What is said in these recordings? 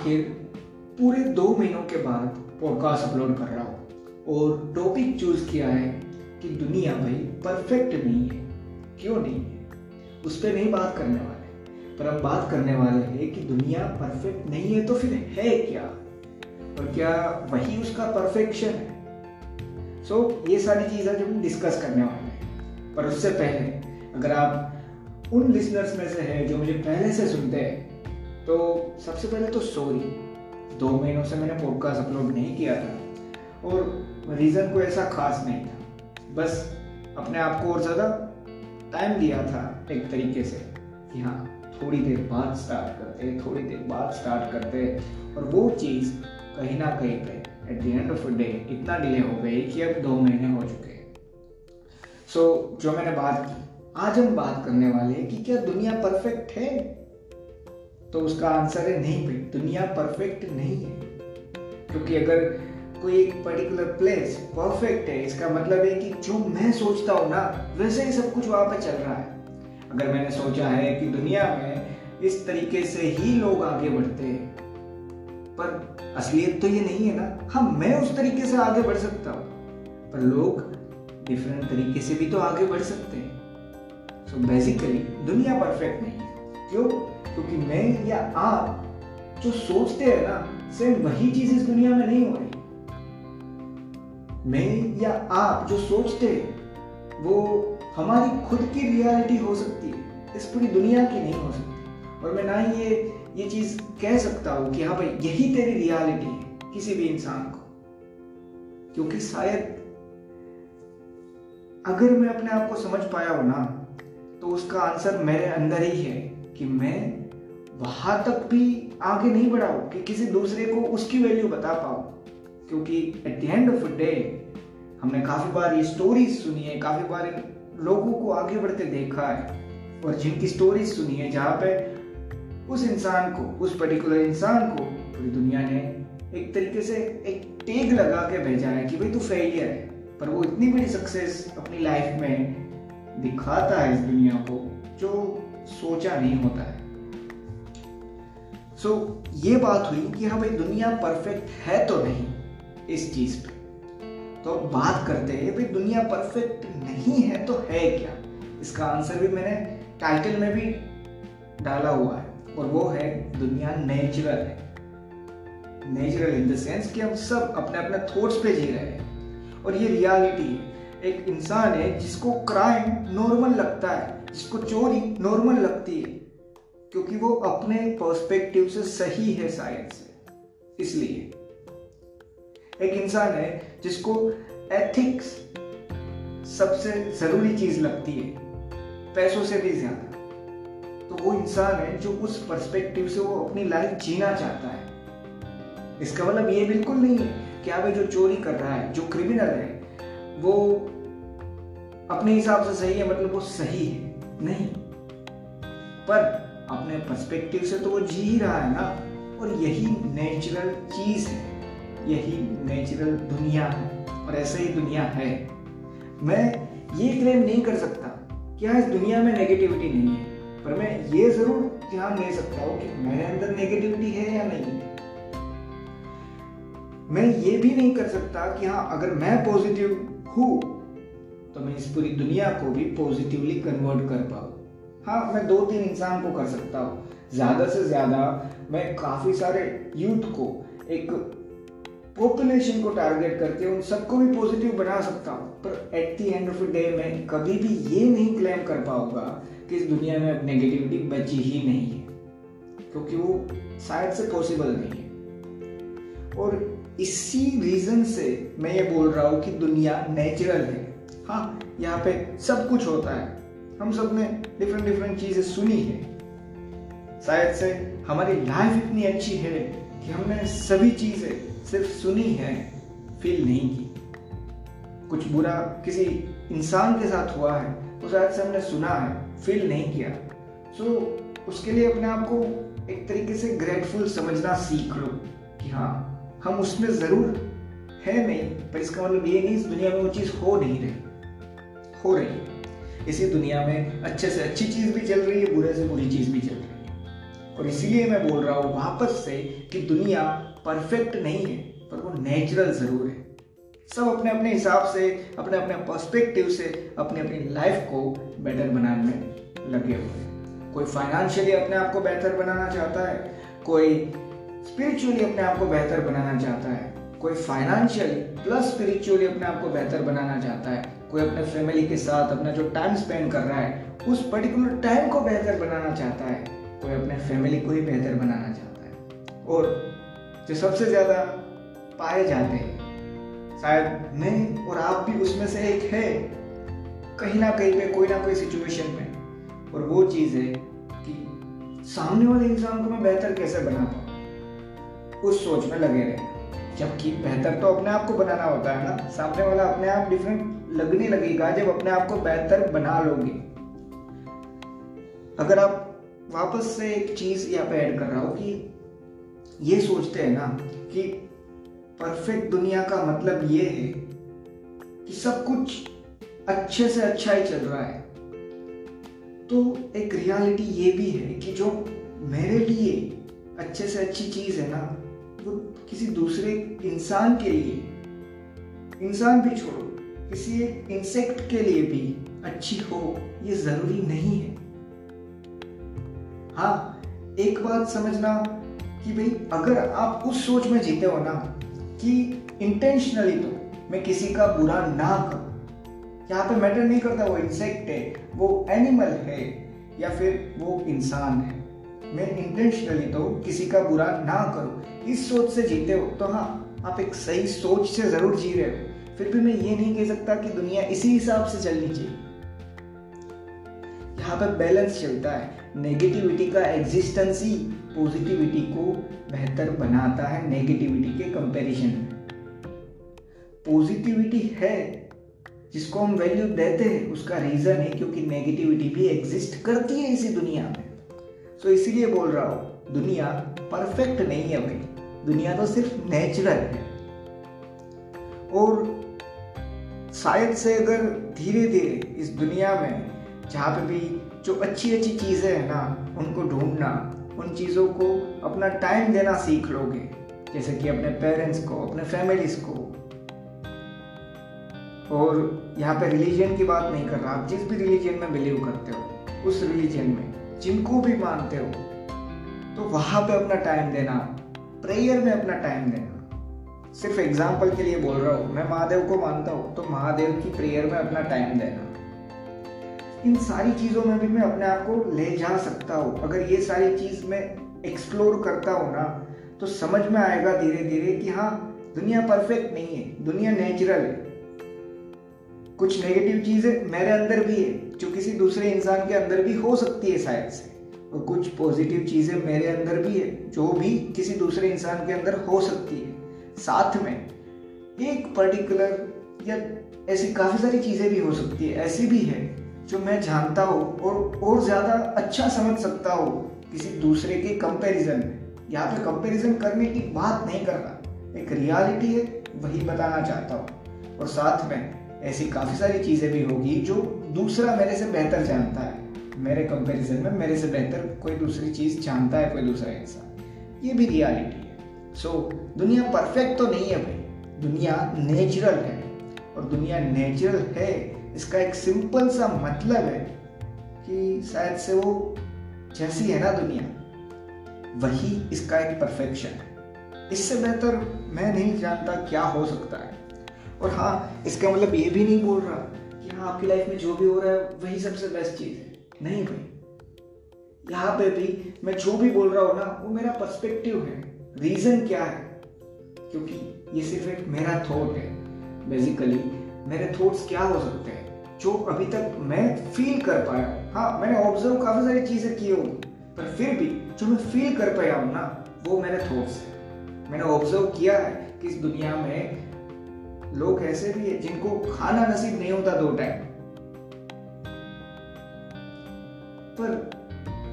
आखिर पूरे 2 महीनों के बाद पॉडकास्ट अपलोड कर रहा हूँ और टॉपिक चूज किया है कि दुनिया भाई परफेक्ट नहीं है। क्यों नहीं है उस पर नहीं बात करने वाले, पर हम बात करने वाले हैं कि दुनिया परफेक्ट नहीं है तो फिर है क्या और क्या वही उसका परफेक्शन है। ये सारी चीज़ें जो हम डिस्कस करने वाले हैं, पर उससे पहले अगर आप उन लिसनर्स में से हैं जो मुझे पहले से सुनते हैं तो सबसे पहले तो सॉरी, 2 महीनों से मैंने पॉडकास्ट अपलोड नहीं किया था और रीज़न कोई ऐसा खास नहीं था, बस अपने आप को और ज़्यादा टाइम दिया था एक तरीके से कि हाँ थोड़ी देर बाद स्टार्ट करते और वो चीज़ कहीं ना कहीं पे at the end of the day इतना डिले हो गई कि अब 2 महीने हो चुके हैं। जो मैंने बात की, आज हम बात करने वाले हैं कि क्या दुनिया परफेक्ट है, तो उसका आंसर है नहीं भाई, दुनिया परफेक्ट नहीं है। क्योंकि अगर कोई एक पर्टिकुलर प्लेस परफेक्ट है इसका मतलब है कि जो मैं सोचता हूँ ना वैसे ही सब कुछ वहाँ पे चल रहा है। अगर मैंने सोचा है कि दुनिया में इस तरीके से ही लोग आगे बढ़ते हैं, पर असलियत तो ये नहीं है ना। हाँ, मैं उस तरीके से आगे बढ़ सकता हूँ पर लोग डिफरेंट तरीके से भी तो आगे बढ़ सकते हैं। बेसिकली दुनिया परफेक्ट नहीं है। क्यों? क्योंकि मैं या आप जो सोचते हैं ना सेम वही चीज इस दुनिया में नहीं हो रही। मैं या आप जो सोचते हैं वो हमारी खुद की रियलिटी हो सकती है, इस पूरी दुनिया की नहीं हो सकती। और मैं ना ही ये चीज़ कह सकता हूँ कि हाँ भाई यही तेरी रियलिटी है किसी भी इंसान को, क्योंकि शायद अगर मैं अपने आप को समझ पाया हो ना तो उसका आंसर मेरे अंदर ही है कि मैं वहाँ तक भी आगे नहीं बढ़ा हूँ कि किसी दूसरे को उसकी वैल्यू बता पाऊँ। क्योंकि at the end of the day हमने काफ़ी बार ये स्टोरीज सुनी है, काफ़ी बार लोगों को आगे बढ़ते देखा है और जिनकी स्टोरीज सुनी है जहाँ पे उस इंसान को, उस पर्टिकुलर इंसान को पूरी दुनिया ने एक तरीके से एक टैग लगा के भेजा है कि भाई तू फेलियर है, पर वो इतनी बड़ी सक्सेस अपनी लाइफ में दिखाता है इस दुनिया को जो सोचा नहीं होता है। ये बात हुई कि हाँ भाई दुनिया परफेक्ट है तो नहीं इस चीज़ पे। तो अब बात करते हैं भाई दुनिया परफेक्ट नहीं है तो है क्या। इसका आंसर भी मैंने टाइटल में भी डाला हुआ है और वो है दुनिया नेचुरल है। नेचुरल इन द सेंस कि हम सब अपने अपने थॉट्स पे जी रहे हैं और ये रियलिटी है। एक इंसान है जिसको क्राइम नॉर्मल लगता है, जिसको चोरी नॉर्मल लगती है, क्योंकि वो अपने पर्सपेक्टिव से सही है शायद से। इसलिए एक इंसान है जिसको एथिक्स सबसे जरूरी चीज लगती है, पैसों से भी ज्यादा, तो वो इंसान है जो उस पर्सपेक्टिव से वो अपनी लाइफ जीना चाहता है। इसका मतलब ये बिल्कुल नहीं है कि भाई जो चोरी कर रहा है, जो क्रिमिनल है, वो अपने हिसाब से सही है मतलब वो सही है, नहीं, पर अपने पर्सपेक्टिव से तो वो जी ही रहा है ना। और यही नेचुरल चीज है, यही नेचुरल दुनिया है और ऐसा ही दुनिया है। मैं ये क्लेम नहीं कर सकता कि हाँ इस दुनिया में नेगेटिविटी नहीं है, पर मैं ये जरूर ध्यान दे सकता हूँ कि मेरे अंदर नेगेटिविटी है या नहीं है। मैं ये भी नहीं कर सकता कि हाँ अगर मैं पॉजिटिव हूँ तो मैं इस पूरी दुनिया को भी पॉजिटिवली कन्वर्ट कर पाऊँ। हाँ, मैं 2-3 इंसान को कर सकता हूँ, ज़्यादा से ज़्यादा मैं काफ़ी सारे यूथ को, एक पॉपुलेशन को टारगेट करके उन सबको भी पॉजिटिव बना सकता हूँ, पर at the end of the day मैं कभी भी ये नहीं क्लेम कर पाऊंगा कि इस दुनिया में अब नेगेटिविटी बची ही नहीं है, क्योंकि वो शायद से पॉसिबल नहीं है। और इसी रीज़न से मैं ये बोल रहा हूँ कि दुनिया नेचुरल है। हाँ, यहाँ पे सब कुछ होता है, हम सब ने डिफरेंट डिफरेंट चीज़ें सुनी है, शायद से हमारी लाइफ इतनी अच्छी है कि हमने सभी चीज़ें सिर्फ सुनी है, फील नहीं की। कुछ बुरा किसी इंसान के साथ हुआ है तो शायद से हमने सुना है, फील नहीं किया। उसके लिए अपने आप को एक तरीके से ग्रेटफुल समझना सीख लो कि हाँ हम उसमें ज़रूर है नहीं, पर इसका मतलब ये नहीं इस दुनिया में वो चीज़ हो रही है। इसी दुनिया में अच्छे से अच्छी चीज़ भी चल रही है, बुरे से बुरी चीज़ भी चल रही है। और इसीलिए मैं बोल रहा हूँ वापस से कि दुनिया परफेक्ट नहीं है, पर वो नेचुरल ज़रूर है। सब अपने अपने हिसाब से, अपने अपने पर्सपेक्टिव से अपनी अपनी लाइफ को बेटर बनाने में लगे हुए। कोई फाइनेंशियली अपने आप को बेहतर बनाना चाहता है, कोई स्पिरिचुअली अपने आप को बेहतर बनाना चाहता है, कोई फाइनेंशियली प्लस स्पिरिचुअली अपने आप को बेहतर बनाना चाहता है, कोई अपने फैमिली के साथ अपना जो टाइम स्पेंड कर रहा है उस पर्टिकुलर टाइम को बेहतर बनाना चाहता है, कोई अपने फैमिली को ही बेहतर बनाना चाहता है। और जो सबसे ज़्यादा पाए जाते हैं, शायद मैं और आप भी उसमें से एक है कहीं ना कहीं पे, कोई ना कोई सिचुएशन में, और वो चीज़ है कि सामने वाले इंसान को मैं बेहतर कैसे बना पाऊँ, उस सोच में लगे रहे। जबकि बेहतर तो अपने आप को बनाना होता है ना, सामने वाला अपने आप डिफरेंट लगने लगेगा जब अपने आप को बेहतर बना लोगे। अगर आप वापस से एक चीज़ यहाँ पे ऐड कर रहा हो कि ये सोचते हैं ना कि परफेक्ट दुनिया का मतलब ये है कि सब कुछ अच्छे से अच्छा ही चल रहा है, तो एक रियलिटी ये भी है कि जो मेरे लिए अच्छे से अच्छी चीज़ है ना, वो किसी दूसरे इंसान के लिए, इंसान भी छोड़ो किसी एक इंसेक्ट के लिए भी अच्छी हो ये ज़रूरी नहीं है। हाँ, एक बात समझना कि भाई अगर आप उस सोच में जीते हो ना कि इंटेंशनली तो मैं किसी का बुरा ना करूं, यहाँ पे मैटर नहीं करता वो इंसेक्ट है, वो एनिमल है या फिर वो इंसान है, मैं इंटेंशनली तो किसी का बुरा ना करूं, इस सोच से जीते हो तो हाँ आप एक सही सोच से ज़रूर जी रहे हो। फिर भी मैं ये नहीं कह सकता कि दुनिया इसी हिसाब से चलनी चाहिए। यहाँ पे बैलेंस चलता है। नेगेटिविटी का एग्जिस्टेंस ही पॉजिटिविटी को बेहतर बनाता है नेगेटिविटी के कंपैरिजन में। पॉजिटिविटी है जिसको हम वैल्यू देते हैं, उसका रीज़न है क्योंकि नेगेटिविटी भी एग्जिस्ट करती है इसी दुनिया में। तो इसीलिए बोल रहा हूँ दुनिया परफेक्ट नहीं है भाई, दुनिया तो सिर्फ नेचुरल है। और शायद से अगर धीरे धीरे इस दुनिया में जहाँ पे भी जो अच्छी अच्छी चीज़ें हैं ना उनको ढूंढना, उन चीज़ों को अपना टाइम देना सीख लोगे, जैसे कि अपने पेरेंट्स को, अपने फैमिलीज को। और यहाँ पे रिलीजन की बात नहीं कर रहा, आप जिस भी रिलीजन में बिलीव करते हो उस रिलीजन में जिनको भी मानते हो तो वहाँ पे अपना टाइम देना, प्रेयर में अपना टाइम देना। सिर्फ एग्जाम्पल के लिए बोल रहा हूँ, मैं महादेव को मानता हूँ तो महादेव की प्रेयर में अपना टाइम देना। इन सारी चीज़ों में भी मैं अपने आप को ले जा सकता हूँ। अगर ये सारी चीज़ मैं एक्सप्लोर करता हूँ ना तो समझ में आएगा धीरे धीरे कि हाँ दुनिया परफेक्ट नहीं है, दुनिया नेचुरल है। कुछ नेगेटिव चीज़ें मेरे अंदर भी है जो किसी दूसरे इंसान के अंदर भी हो सकती है शायद से, और कुछ पॉजिटिव चीज़ें मेरे अंदर भी है जो भी किसी दूसरे इंसान के अंदर हो सकती है। साथ में एक पर्टिकुलर या ऐसी काफ़ी सारी चीज़ें भी हो सकती है, ऐसी भी है जो मैं जानता हूँ और ज़्यादा अच्छा समझ सकता हूँ किसी दूसरे के कंपैरिजन में। यहाँ पे कंपैरिजन करने की बात नहीं कर रहा, एक रियलिटी है वही बताना चाहता हूँ। और साथ में ऐसी काफ़ी सारी चीज़ें भी होगी जो दूसरा मेरे से बेहतर जानता है, मेरे कंपैरिजन में मेरे से बेहतर कोई दूसरी चीज़ जानता है कोई दूसरा इंसान, ये भी रियलिटी है। सो दुनिया परफेक्ट तो नहीं है भाई, दुनिया नेचुरल है। और दुनिया नेचुरल है इसका एक सिंपल सा मतलब है कि शायद से वो जैसी है ना दुनिया वही इसका एक परफेक्शन है। इससे बेहतर मैं नहीं जानता क्या हो सकता है। और हाँ, इसका मतलब ये भी नहीं बोल रहा कि हाँ आपकी लाइफ में जो भी हो रहा है वही सबसे बेस्ट चीज़ है, नहीं भाई। यहाँ पे भी मैं जो भी बोल रहा हूँ ना वो मेरा पर्सपेक्टिव है, रीज़न क्या है, क्योंकि ये सिर्फ एक मेरा थॉट है। बेसिकली मेरे थॉट्स क्या हो सकते हैं जो अभी तक मैं फील कर पाया। हाँ, मैंने ऑब्जर्व काफ़ी सारी चीज़ें की होंगी, पर फिर भी जो मैं फील कर पाया हूँ ना वो मेरे थॉट्स हैं। मैंने ऑब्जर्व किया है कि इस दुनिया में लोग ऐसे भी हैं जिनको खाना नसीब नहीं होता दो टाइम, पर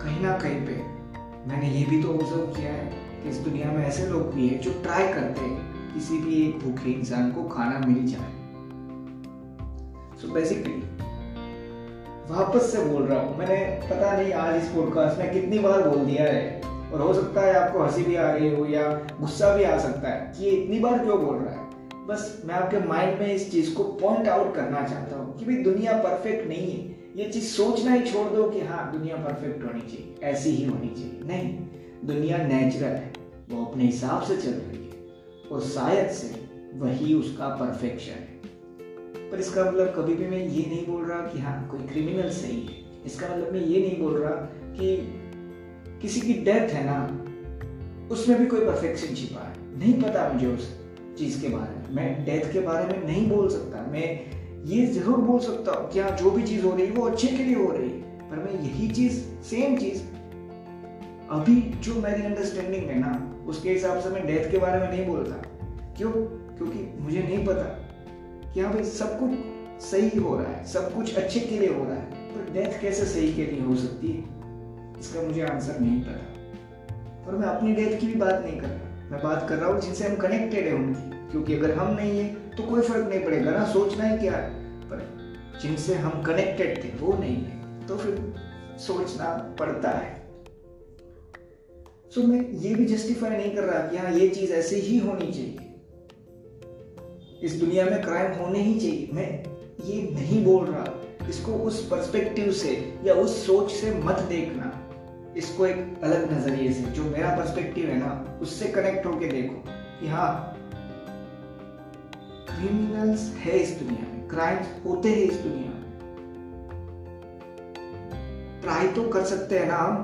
कहीं ना कहीं पे मैंने ये भी तो ऑब्जर्व किया है कि इस दुनिया में ऐसे लोग भी हैं जो ट्राई करते हैं किसी भी एक भूखे इंसान को खाना मिल जाए। सो बेसिकली वापस से बोल रहा हूँ, मैंने पता नहीं आज इस पॉडकास्ट में कितनी बार बोल दिया है और हो सकता है आपको हंसी भी आ रही हो या गुस्सा भी आ सकता है कि ये इतनी बार क्यों बोल रहा है। बस मैं आपके माइंड में इस चीज़ को पॉइंट आउट करना चाहता हूँ कि भाई दुनिया परफेक्ट नहीं है। ये चीज़ सोचना ही छोड़ दो कि हाँ दुनिया परफेक्ट होनी चाहिए, ऐसी ही होनी चाहिए। नहीं, दुनिया नेचुरल है, वो अपने हिसाब से चल रही है और शायद से वही उसका परफेक्शन है। पर इसका मतलब कभी भी मैं ये नहीं बोल रहा कि हाँ कोई क्रिमिनल सही है। इसका मतलब मैं ये नहीं बोल रहा कि किसी की डेथ है ना उसमें भी कोई परफेक्शन छिपा है। नहीं पता मुझे उस चीज़ के बारे में, मैं डेथ के बारे में नहीं बोल सकता। मैं ये जरूर बोल सकता हूँ कि हाँ जो भी चीज़ हो रही है वो अच्छे के लिए हो रही है। पर मैं यही चीज़, सेम चीज़ अभी जो मेरी अंडरस्टैंडिंग है ना उसके हिसाब से मैं डेथ के बारे में नहीं बोलता। क्यों? क्योंकि मुझे नहीं पता कि हाँ भाई सब कुछ सही हो रहा है, सब कुछ अच्छे के लिए हो रहा है, पर डेथ कैसे सही के लिए हो सकती है इसका मुझे आंसर नहीं पता। और मैं अपनी डेथ की भी बात नहीं कर रहा, मैं बात कर रहा हूँ जिनसे हम कनेक्टेड है उनकी, क्योंकि अगर हम नहीं है तो कोई फर्क नहीं पड़ेगा ना, सोचना है क्या है। पर जिनसे हम कनेक्टेड थे वो नहीं है तो फिर सोचना पड़ता है। सो मैं ये भी जस्टिफाई नहीं कर रहा कि हाँ ये चीज ऐसे ही होनी चाहिए, इस दुनिया में क्राइम होने ही चाहिए, मैं ये नहीं बोल रहा। इसको उस पर्सपेक्टिव से या उस सोच से मत देखना, इसको एक अलग नजरिए से, जो मेरा पर्सपेक्टिव है ना उससे कनेक्ट होके देखो कि हाँ क्रिमिनल्स है इस दुनिया में, क्राइम्स होते हैं इस दुनिया में। ट्राई तो कर सकते हैं ना हम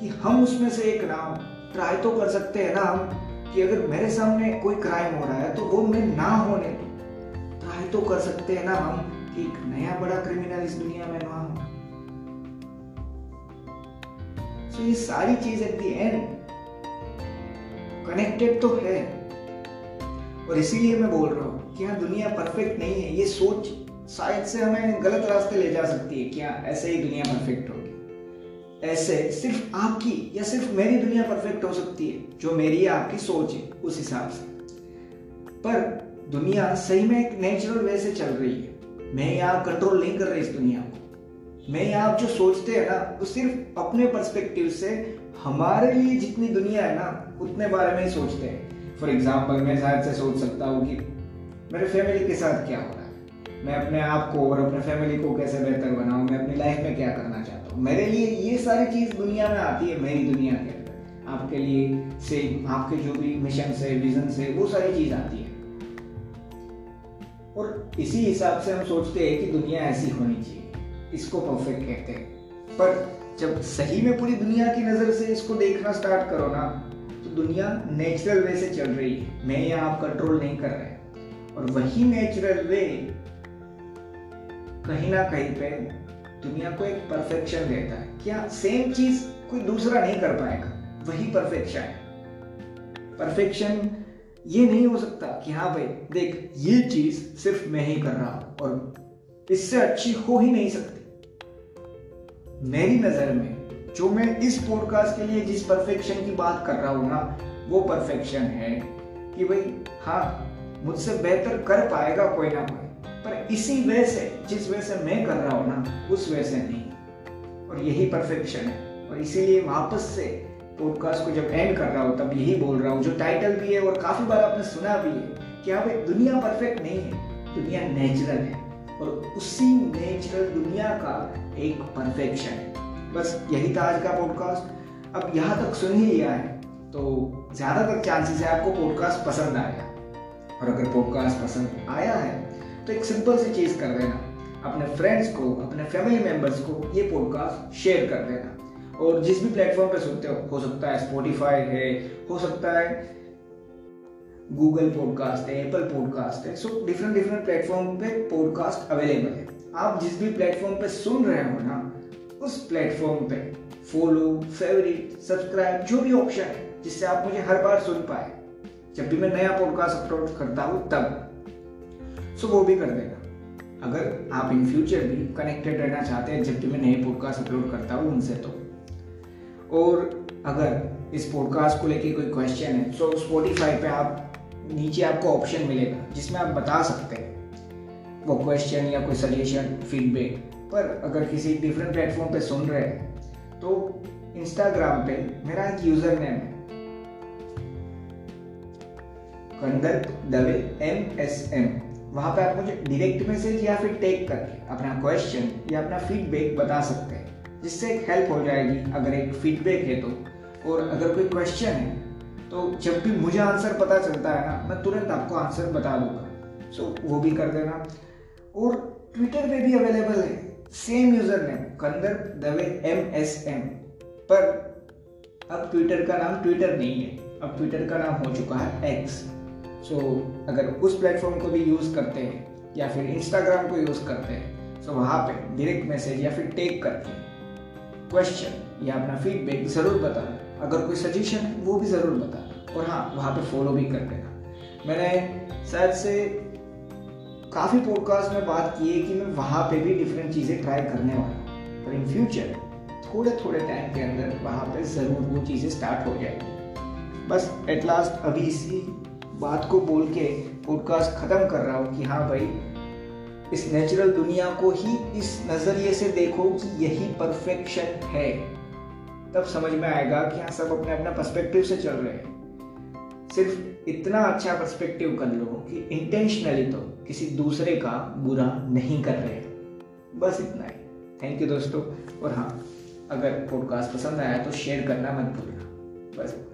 कि हम उसमें से एक ना हो, ट्राई तो कर सकते हैं ना हम कि अगर मेरे सामने कोई क्राइम हो रहा है तो वो मैं ना होने दूं। ट्राई तो कर सकते हैं ना हम कि एक नया बड़ा क्रिमिनल इस दुनिया में ना हो। तो ये सारी चीज एट द एंड कनेक्टेड तो है और इसीलिए मैं बोल रहा हूँ कि हाँ दुनिया परफेक्ट नहीं है। ये सोच शायद से हमें गलत रास्ते ले जा सकती है कि हाँ ऐसे ही दुनिया परफेक्ट होगी, ऐसे सिर्फ आपकी या सिर्फ मेरी दुनिया परफेक्ट हो सकती है जो मेरी या आपकी सोच है उस हिसाब से। पर दुनिया सही में एक नेचुरल वे से चल रही है, मैं या आप कंट्रोल नहीं कर रहे इस दुनिया को। मैं या आप जो सोचते हैं ना वो सिर्फ अपने पर्सपेक्टिव से हमारे लिए जितनी दुनिया है ना उतने बारे में ही सोचते हैं। फॉर एग्जाम्पल मैं शायद से सोच सकता हूँ कि मेरे फैमिली के साथ क्या हो रहा है, मैं अपने आप को और अपने फैमिली को कैसे बेहतर बनाऊँ, मैं अपनी लाइफ में क्या करना चाहता हूँ। मेरे लिए ये सारी चीज़ दुनिया में आती है, मेरी दुनिया के अंदर। आपके लिए सेम, आपके जो भी मिशन से, विजन से, वो सारी चीज़ आती है और इसी हिसाब से हम सोचते हैं कि दुनिया ऐसी होनी चाहिए, इसको परफेक्ट कहते हैं। पर जब सही में पूरी दुनिया की नज़र से इसको देखना स्टार्ट करो ना तो दुनिया नेचुरल वे से चल रही है, मैं या आप कंट्रोल नहीं कर रहे। और वही नेचुरल वे कहीं ना कहीं पे दुनिया को एक परफेक्शन देता है। क्या सेम चीज कोई दूसरा नहीं कर पाएगा, वही परफेक्शन है। परफेक्शन ये नहीं हो सकता कि हाँ भाई देख ये चीज सिर्फ मैं ही कर रहा हूं और इससे अच्छी हो ही नहीं सकती। मेरी नजर में जो मैं इस पॉडकास्ट के लिए जिस परफेक्शन की बात कर रहा हूं ना वो परफेक्शन है कि भाई हाँ मुझसे बेहतर कर पाएगा कोई ना कोई, पर इसी वे से, जिस वे से मैं कर रहा हूँ ना उस वे से नहीं, और यही परफेक्शन है। और इसीलिए वापस से पॉडकास्ट को जब एंड कर रहा हूँ तब यही बोल रहा हूँ, जो टाइटल भी है और काफ़ी बार आपने सुना भी है कि हाँ भाई दुनिया परफेक्ट नहीं है, दुनिया नेचुरल है और उसी नेचुरल दुनिया का एक परफेक्शन है। बस यही था आज का पॉडकास्ट। अब यहाँ तक सुन ही लिया है तो ज़्यादातर चांसेस है आपको पॉडकास्ट पसंद आएगा। और अगर पॉडकास्ट पसंद आया है तो एक सिंपल सी चीज़ कर देना, अपने फ्रेंड्स को, अपने फैमिली मेम्बर्स को ये पॉडकास्ट शेयर कर देना। और जिस भी प्लेटफॉर्म पे सुनते हो सकता है स्पॉटिफाई है, हो सकता है गूगल पॉडकास्ट है, एप्पल पॉडकास्ट है, सो डिफरेंट डिफरेंट प्लेटफॉर्म पे पॉडकास्ट अवेलेबल है। आप जिस भी प्लेटफॉर्म पे सुन रहे हो ना उस प्लेटफॉर्म पे फॉलो, फेवरेट, सब्सक्राइब, जो भी ऑप्शन है जिससे आप मुझे हर बार सुन पाए जब भी मैं नया पॉडकास्ट अपलोड करता हूँ तब, सो वो भी कर देगा। अगर आप इन फ्यूचर भी कनेक्टेड रहना चाहते हैं जब भी मैं नए पॉडकास्ट अपलोड करता हूँ उनसे तो। और अगर इस पॉडकास्ट को लेके कोई क्वेश्चन है सो स्पॉटिफाई पे आप नीचे आपको ऑप्शन मिलेगा जिसमें आप बता सकते हैं वो क्वेश्चन या कोई सजेशन, फीडबैक। पर अगर किसी डिफरेंट प्लेटफॉर्म पर सुन रहे हैं तो इंस्टाग्राम पे मेरा एक यूजर नेम है कंदर्प दवे MSM। वहाँ पे आप मुझे डायरेक्ट मैसेज या फिर टैग करके अपना क्वेश्चन या अपना फीडबैक बता सकते हैं, जिससे एक हेल्प हो जाएगी। अगर एक फीडबैक है तो, और अगर कोई क्वेश्चन है तो जब भी मुझे आंसर पता चलता है ना, मैं तुरंत आपको आंसर बता दूंगा। सो वो भी कर देना। और ट्विटर पे भी अवेलेबल है, same user name Kandarp Dave MSM, पर अब ट्विटर का नाम ट्विटर नहीं है, अब ट्विटर का नाम हो चुका है X। सो अगर उस प्लेटफॉर्म को भी यूज़ करते हैं या फिर इंस्टाग्राम को यूज़ करते हैं, सो वहाँ पे डायरेक्ट मैसेज या फिर टैग करके क्वेश्चन या अपना फीडबैक ज़रूर बताना। अगर कोई सजेशन है वो भी ज़रूर बताना। और हाँ, वहाँ पे फॉलो भी कर देना। मैंने शायद से काफ़ी पॉडकास्ट में बात की है कि मैं वहाँ पे भी डिफरेंट चीज़ें ट्राई करने वाला हूँ, पर इन फ्यूचर थोड़े थोड़े टाइम के अंदर वहाँ पे ज़रूर वो चीज़ें स्टार्ट हो जाएगी। बस एट लास्ट अभी इसी बात को बोल के पॉडकास्ट ख़त्म कर रहा हूँ कि हाँ भाई, इस नेचुरल दुनिया को ही इस नज़रिए से देखो कि यही परफेक्शन है, तब समझ में आएगा कि हाँ, सब अपने अपना पर्सपेक्टिव से चल रहे हैं। सिर्फ इतना अच्छा पर्सपेक्टिव कर लो कि इंटेंशनली तो किसी दूसरे का बुरा नहीं कर रहे। बस इतना ही। थैंक यू दोस्तों। और हाँ, अगर पॉडकास्ट पसंद आया तो शेयर करना मत भूलना। बस।